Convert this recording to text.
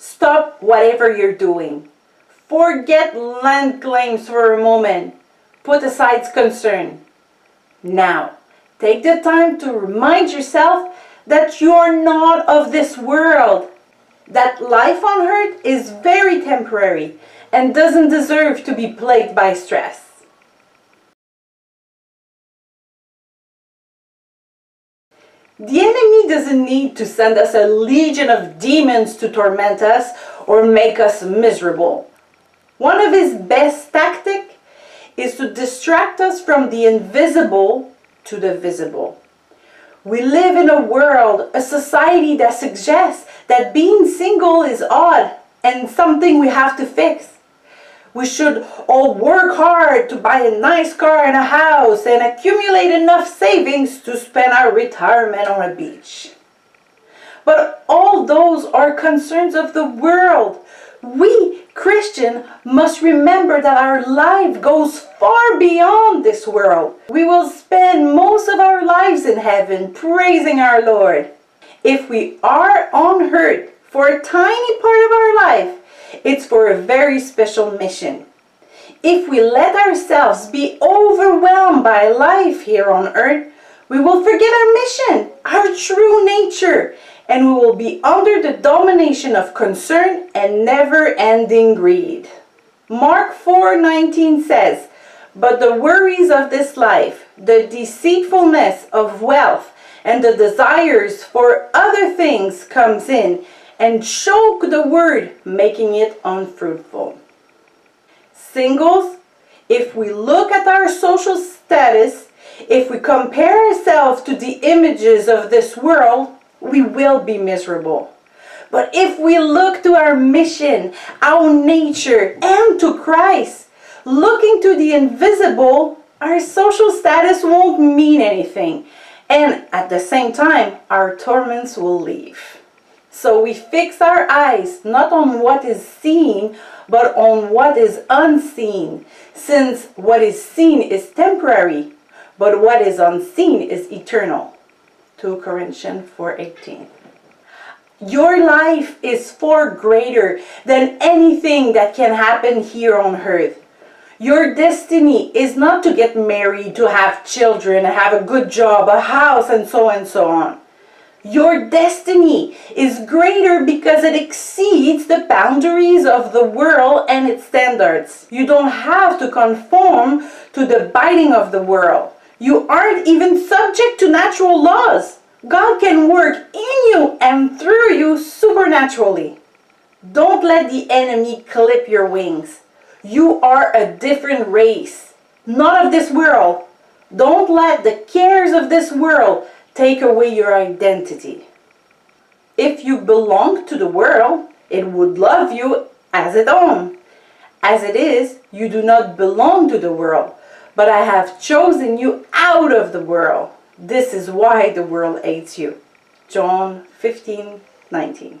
Stop whatever you're doing. Forget land claims for a moment. Put aside concern. Now, take the time to remind yourself that you're not of this world, that life on earth is very temporary and doesn't deserve to be plagued by stress. The enemy doesn't need to send us a legion of demons to torment us or make us miserable. One of his best tactics is to distract us from the invisible to the visible. We live in a world, a society that suggests that being single is odd and something we have to fix. We should all work hard to buy a nice car and a house and accumulate enough savings to spend our retirement on a beach. But all those are concerns of the world. We, Christians, must remember that our life goes far beyond this world. We will spend most of our lives in heaven praising our Lord. If we are on earth for a tiny part of our life, it's for a very special mission. If we let ourselves be overwhelmed by life here on earth, we will forget our mission, our true nature, and we will be under the domination of concern and never-ending greed. Mark 4:19 says, "But the worries of this life, the deceitfulness of wealth, and the desires for other things comes in, and choke the word, making it unfruitful." Singles, if we look at our social status, if we compare ourselves to the images of this world, we will be miserable. But if we look to our mission, our nature, and to Christ, looking to the invisible, our social status won't mean anything, and at the same time, our torments will leave. So we fix our eyes not on what is seen, but on what is unseen, since what is seen is temporary, but what is unseen is eternal. 2 Corinthians 4:18. Your life is far greater than anything that can happen here on earth. Your destiny is not to get married, to have children, have a good job, a house, and so on. Your destiny is greater because it exceeds the boundaries of the world and its standards. You don't have to conform to the biting of the world. You aren't even subject to natural laws. God can work in you and through you supernaturally. Don't let the enemy clip your wings. You are a different race, not of this world. Don't let the cares of this world take away your identity. If you belong to the world, it would love you as its own. As it is, you do not belong to the world, but I have chosen you out of the world. This is why the world hates you. John 15:19.